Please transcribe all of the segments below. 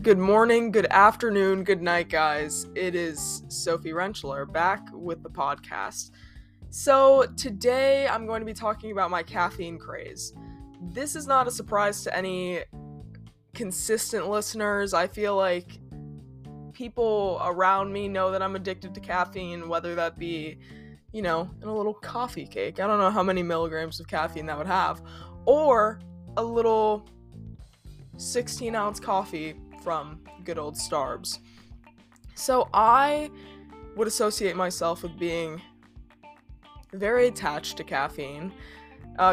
Good morning, good afternoon, good night, guys. It is Sophie Rentschler back with the podcast. So today I'm going to be talking about my caffeine craze. This is not a surprise to any consistent listeners. I feel like people around me know that I'm addicted to caffeine, whether that be, you know, in a little coffee cake. I don't know how many milligrams of caffeine that would have, or a little 16-ounce coffee from good old Starbucks. So I would associate myself with being very attached to caffeine.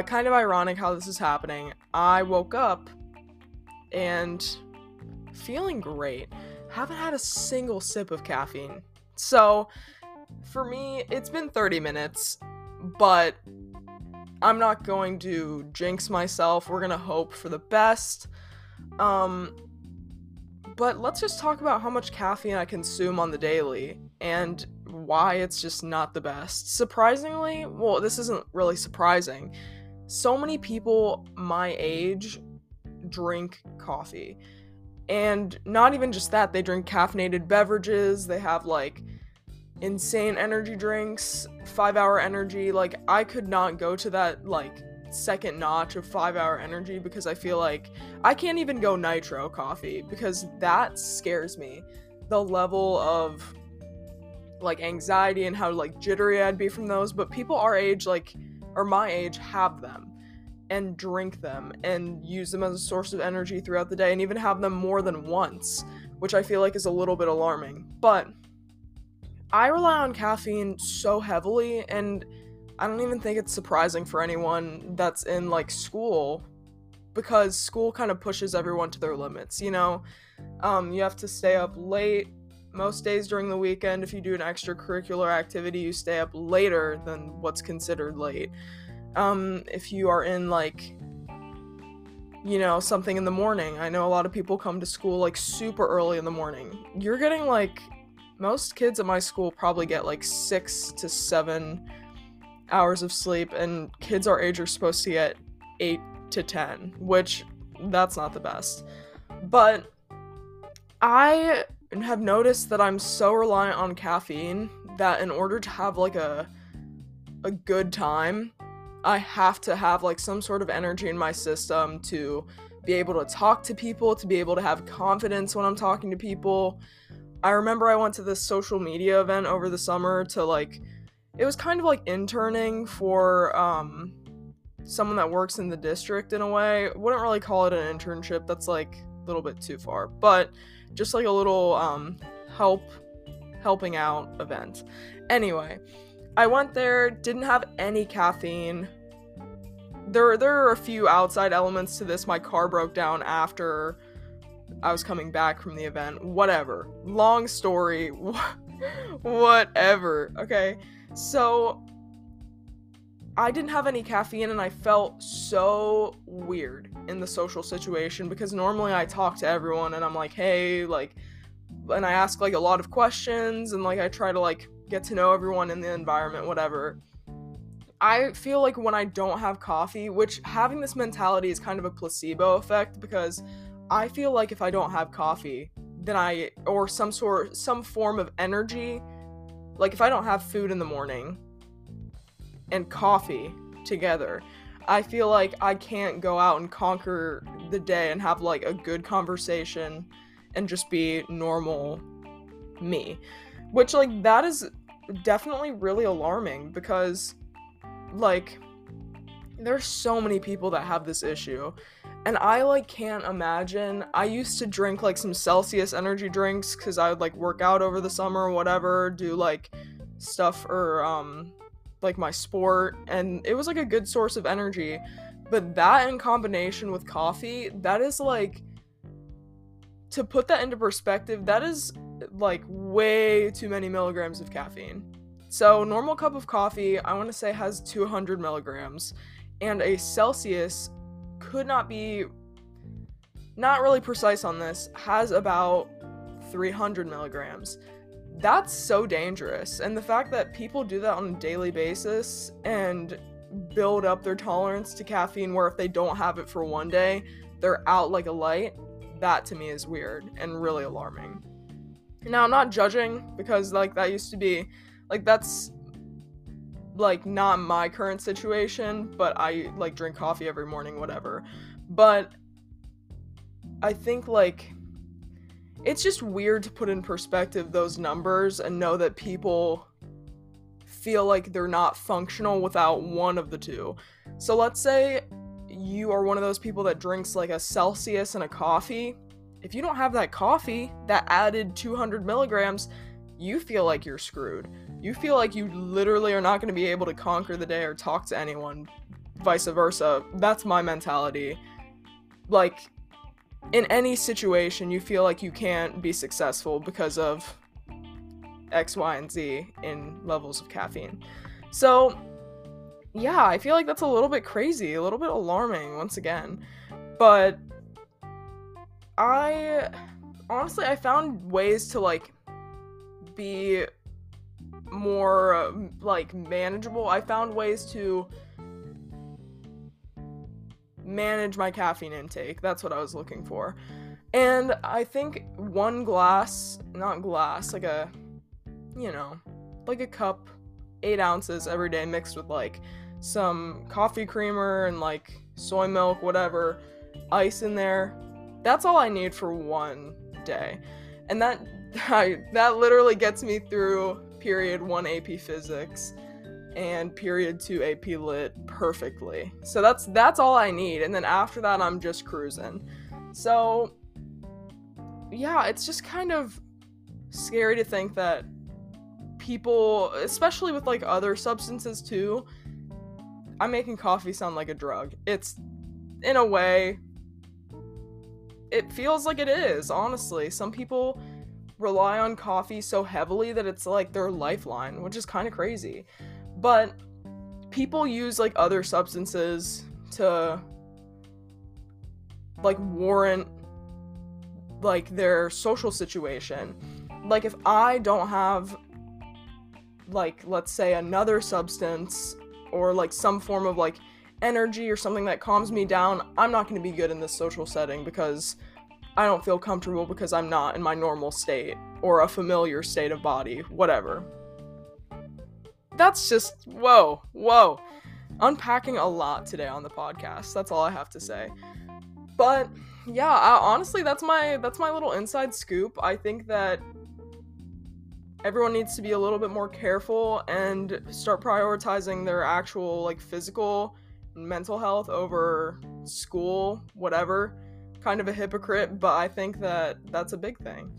Kind of ironic how this is happening. I woke up and feeling great. Haven't had a single sip of caffeine. So for me, it's been 30 minutes, but I'm not going to jinx myself. We're going to hope for the best. But let's just talk about how much caffeine I consume on the daily and why it's just not the best. Surprisingly, well, this isn't really surprising. So many people my age drink coffee. And not even just that, they drink caffeinated beverages, they have like insane energy drinks, 5-hour energy. Like, I could not go to that like second notch of 5-hour energy because I feel like I can't even go nitro coffee because that scares me. The level of like anxiety and how like jittery I'd be from those, but people our age, like, or my age, have them and drink them and use them as a source of energy throughout the day and even have them more than once, which I feel like is a little bit alarming. But I rely on caffeine so heavily, and I don't even think it's surprising for anyone that's in, like, school, because school kind of pushes everyone to their limits, you know? You have to stay up late most days during the weekend. If you do an extracurricular activity, you stay up later than what's considered late. If you are in, like, you know, something in the morning, I know a lot of people come to school, like, super early in the morning. You're getting, like, most kids at my school probably get, like, 6 to 7 hours of sleep, and kids our age are supposed to get 8 to 10, which that's not the best. But I have noticed that I'm so reliant on caffeine that in order to have like a good time, I have to have like some sort of energy in my system to be able to talk to people, to be able to have confidence when I'm talking to people. I remember I went to this social media event over the summer to like, it was kind of like interning for someone that works in the district in a way. Wouldn't really call it an internship. That's like a little bit too far. But just like a little helping out event. Anyway, I went there, didn't have any caffeine. There are a few outside elements to this. My car broke down after I was coming back from the event. Whatever. Long story. Whatever. Okay. So, I didn't have any caffeine and I felt so weird in the social situation because normally I talk to everyone and I'm like, hey, like, and I ask like a lot of questions and like I try to like get to know everyone in the environment, whatever. I feel like when I don't have coffee, which having this mentality is kind of a placebo effect, because I feel like if I don't have coffee, then I, or some form of energy, like, if I don't have food in the morning and coffee together, I feel like I can't go out and conquer the day and have, like, a good conversation and just be normal me. Which, like, that is definitely really alarming because, like, there's so many people that have this issue. And I, like, can't imagine. I used to drink, like, some Celsius energy drinks because I would, like, work out over the summer or whatever, do, like, stuff or, like, my sport. And it was, like, a good source of energy. But that in combination with coffee, that is, like, to put that into perspective, that is, like, way too many milligrams of caffeine. So, normal cup of coffee, I want to say, has 200 milligrams. And a Celsius could not be, not really precise on this, has about 300 milligrams. That's so dangerous. And the fact that people do that on a daily basis and build up their tolerance to caffeine, where if they don't have it for one day, they're out like a light, that to me is weird and really alarming. Now, I'm not judging, because, like, that used to be, like, that's, like, not my current situation, but I, like, drink coffee every morning, whatever. But I think, like, it's just weird to put in perspective those numbers and know that people feel like they're not functional without one of the two. So let's say you are one of those people that drinks, like, a Celsius and a coffee. If you don't have that coffee, that added 200 milligrams, you feel like you're screwed. You feel like you literally are not going to be able to conquer the day or talk to anyone, vice versa. That's my mentality. Like, in any situation, you feel like you can't be successful because of X, Y, and Z in levels of caffeine. So, yeah, I feel like that's a little bit crazy, a little bit alarming, once again. But I honestly, I found ways to, like, be more, like, manageable. I found ways to manage my caffeine intake. That's what I was looking for. And I think like a cup, 8 ounces every day mixed with, like, some coffee creamer and, like, soy milk, whatever, ice in there. That's all I need for one day. And that literally gets me through period 1 AP Physics and period 2 AP Lit perfectly. So that's all I need. And then after that, I'm just cruising. So yeah, it's just kind of scary to think that people, especially with, like, other substances too, I'm making coffee sound like a drug. It's, in a way, it feels like it is, honestly. Some people rely on coffee so heavily that it's, like, their lifeline, which is kind of crazy. But people use, like, other substances to, like, warrant, like, their social situation. Like, if I don't have, like, let's say another substance or, like, some form of, like, energy or something that calms me down, I'm not going to be good in this social setting because I don't feel comfortable, because I'm not in my normal state or a familiar state of body, whatever. That's just, whoa. Unpacking a lot today on the podcast. That's all I have to say. But yeah, honestly, that's my little inside scoop. I think that everyone needs to be a little bit more careful and start prioritizing their actual, like, physical mental health over school, whatever. Kind of a hypocrite, but I think that that's a big thing.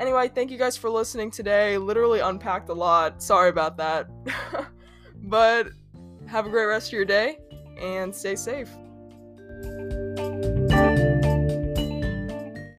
Anyway, thank you guys for listening today. Literally unpacked a lot. Sorry about that. But have a great rest of your day and stay safe.